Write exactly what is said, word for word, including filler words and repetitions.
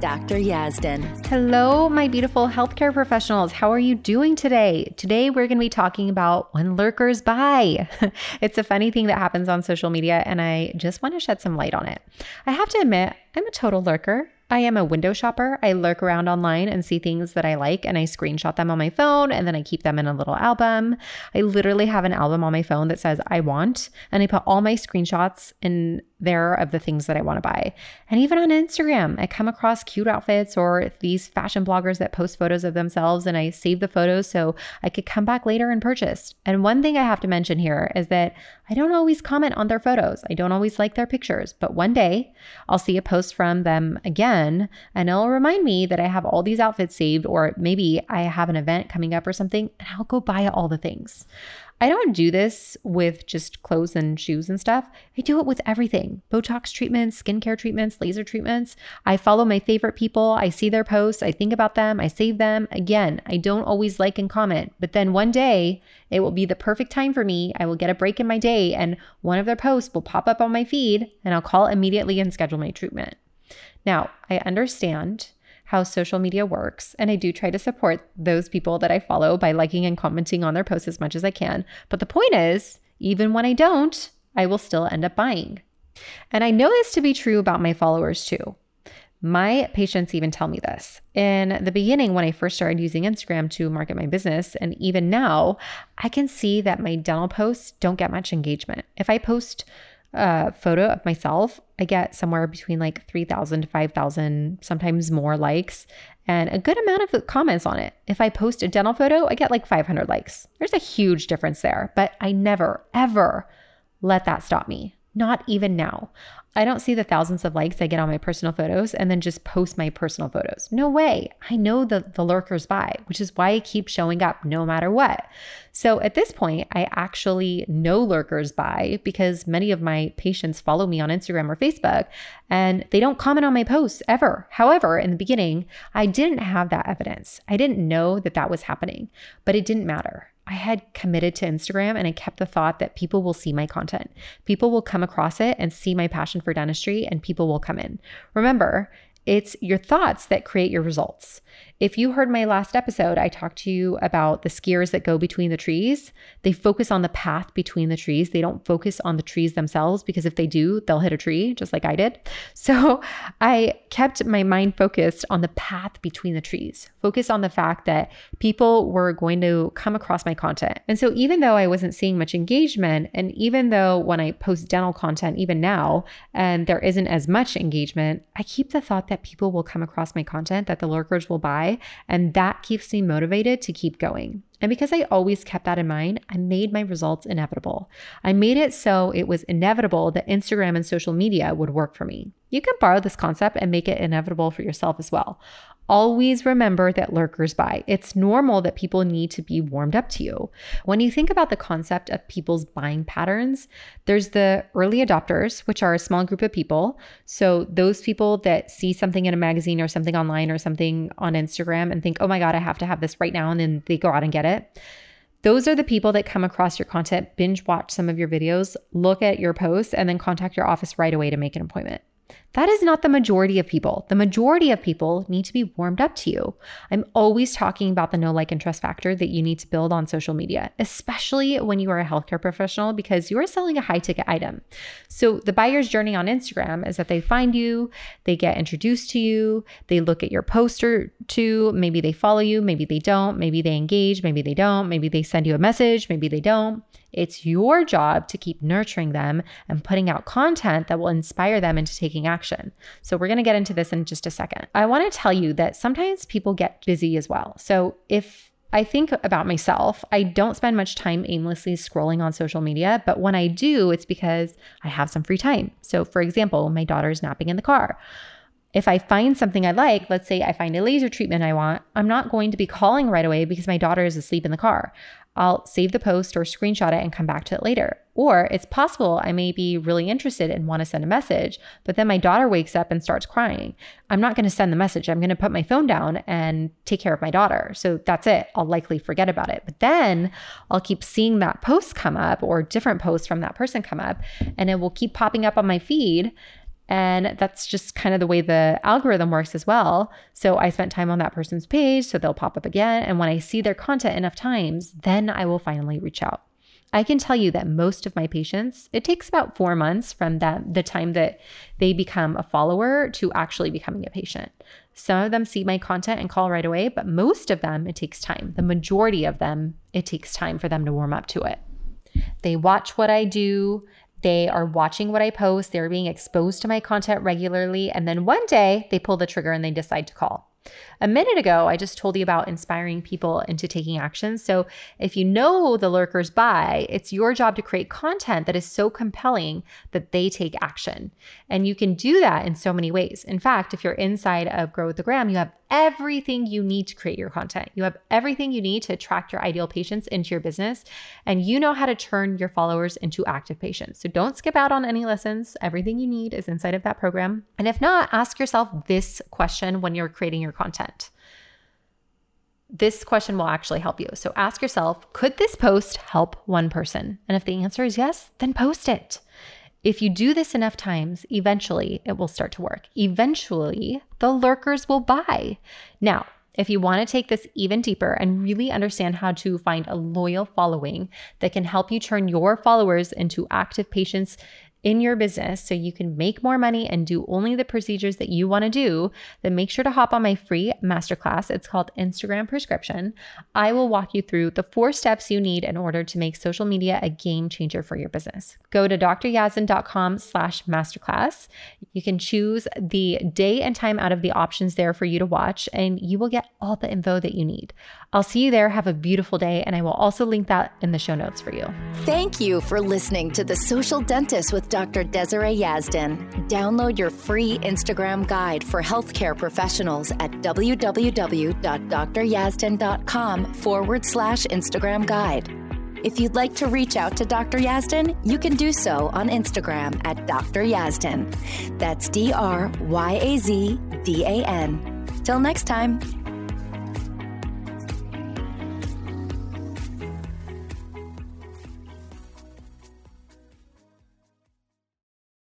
Doctor Yazdan. Hello, my beautiful healthcare professionals. How are you doing today? Today, we're going to be talking about when lurkers buy. It's a funny thing that happens on social media, and I just want to shed some light on it. I have to admit, I'm a total lurker. I am a window shopper. I lurk around online and see things that I like, and I screenshot them on my phone, and then I keep them in a little album. I literally have an album on my phone that says I want, and I put all my screenshots in there of the things that I want to buy. And even on Instagram, I come across cute outfits or these fashion bloggers that post photos of themselves, and I save the photos so I could come back later and purchase. And one thing I have to mention here is that I don't always comment on their photos. I don't always like their pictures, but one day I'll see a post from them again, and it'll remind me that I have all these outfits saved, or maybe I have an event coming up or something, and I'll go buy all the things. I don't do this with just clothes and shoes and stuff. I do it with everything. Botox treatments, skincare treatments, laser treatments. I follow my favorite people. I see their posts. I think about them. I save them. Again, I don't always like and comment, but then one day it will be the perfect time for me. I will get a break in my day and one of their posts will pop up on my feed and I'll call immediately and schedule my treatment. Now, I understand how social media works, and I do try to support those people that I follow by liking and commenting on their posts as much as I can. But the point is, even when I don't, I will still end up buying. And I know this to be true about my followers too. My patients even tell me this. In the beginning, when I first started using Instagram to market my business, and even now, I can see that my dental posts don't get much engagement. If I post a photo of myself, I get somewhere between like three thousand to five thousand, sometimes more likes, and a good amount of comments on it. If I post a dental photo, I get like five hundred likes. There's a huge difference there, but I never, ever let that stop me. Not even now. I don't see the thousands of likes I get on my personal photos and then just post my personal photos. No way. I know the, the lurkers buy, which is why I keep showing up no matter what. So at this point, I actually know lurkers buy because many of my patients follow me on Instagram or Facebook and they don't comment on my posts ever. However, in the beginning, I didn't have that evidence. I didn't know that that was happening, but it didn't matter. I had committed to Instagram and I kept the thought that people will see my content. People will come across it and see my passion for dentistry and people will come in. Remember, it's your thoughts that create your results. If you heard my last episode, I talked to you about the skiers that go between the trees. They focus on the path between the trees. They don't focus on the trees themselves because if they do, they'll hit a tree just like I did. So I kept my mind focused on the path between the trees. Focus on the fact that people were going to come across my content. And so even though I wasn't seeing much engagement, and even though when I post dental content, even now, and there isn't as much engagement, I keep the thought that people will come across my content, that the lurkers will buy, and that keeps me motivated to keep going. And because I always kept that in mind, I made my results inevitable. I made it so it was inevitable that Instagram and social media would work for me. You can borrow this concept and make it inevitable for yourself as well. Always remember that lurkers buy. It's normal that people need to be warmed up to you. When you think about the concept of people's buying patterns, there's the early adopters, which are a small group of people. So those people that see something in a magazine or something online or something on Instagram and think, oh my God, I have to have this right now. And then they go out and get it. Those are the people that come across your content, binge watch some of your videos, look at your posts, and then contact your office right away to make an appointment. That is not the majority of people. The majority of people need to be warmed up to you. I'm always talking about the know, like, and trust factor that you need to build on social media, especially when you are a healthcare professional because you are selling a high ticket item. So the buyer's journey on Instagram is that they find you, they get introduced to you, they look at your post or two, maybe they follow you, maybe they don't, maybe they engage, maybe they don't, maybe they send you a message, maybe they don't. It's your job to keep nurturing them and putting out content that will inspire them into taking action. So we're going to get into this in just a second. I want to tell you that sometimes people get busy as well. So if I think about myself, I don't spend much time aimlessly scrolling on social media, but when I do, it's because I have some free time. So for example, my daughter's napping in the car. if I find something I like, let's say I find a laser treatment I want, I'm not going to be calling right away because my daughter is asleep in the car. I'll save the post or screenshot it and come back to it later. Or it's possible I may be really interested and want to send a message, but then my daughter wakes up and starts crying. I'm not going to send the message. I'm going to put my phone down and take care of my daughter. So that's it. I'll likely forget about it. But then I'll keep seeing that post come up or different posts from that person come up, and it will keep popping up on my feed. And that's just kind of the way the algorithm works as well. So I spent time on that person's page, so they'll pop up again. And when I see their content enough times, then I will finally reach out. I can tell you that most of my patients, it takes about four months from that, the time that they become a follower to actually becoming a patient. Some of them see my content and call right away, but most of them, it takes time. The majority of them, it takes time for them to warm up to it. They watch what I do. They are watching what I post. They're being exposed to my content regularly. And then one day they pull the trigger and they decide to call. A minute ago, I just told you about inspiring people into taking action. So if you know the lurkers buy, it's your job to create content that is so compelling that they take action. And you can do that in so many ways. In fact, if you're inside of Grow with the Gram, you have everything you need to create your content. You have everything you need to attract your ideal patients into your business, and you know how to turn your followers into active patients. So don't skip out on any lessons. Everything you need is inside of that program. And if not, ask yourself this question when you're creating your content. This question will actually help you. So ask yourself, could this post help one person? And if the answer is yes, then post it. If you do this enough times, eventually it will start to work. Eventually, the lurkers will buy. Now, if you want to take this even deeper and really understand how to find a loyal following that can help you turn your followers into active patients in your business so you can make more money and do only the procedures that you want to do, then make sure to hop on my free masterclass. It's called Instagram Prescription. I will walk you through the four steps you need in order to make social media a game changer for your business. Go to dr yazdan dot com slash masterclass. You can choose the day and time out of the options there for you to watch, and you will get all the info that you need. I'll see you there. Have a beautiful day. And I will also link that in the show notes for you. Thank you for listening to The Social Dentist with Doctor Desiree Yazdan. Download your free Instagram guide for healthcare professionals at www dot dr yazdan dot com forward slash Instagram guide. If you'd like to reach out to Doctor Yazdan, you can do so on Instagram at Doctor Yazdan. That's D R Y A Z D A N. Till next time.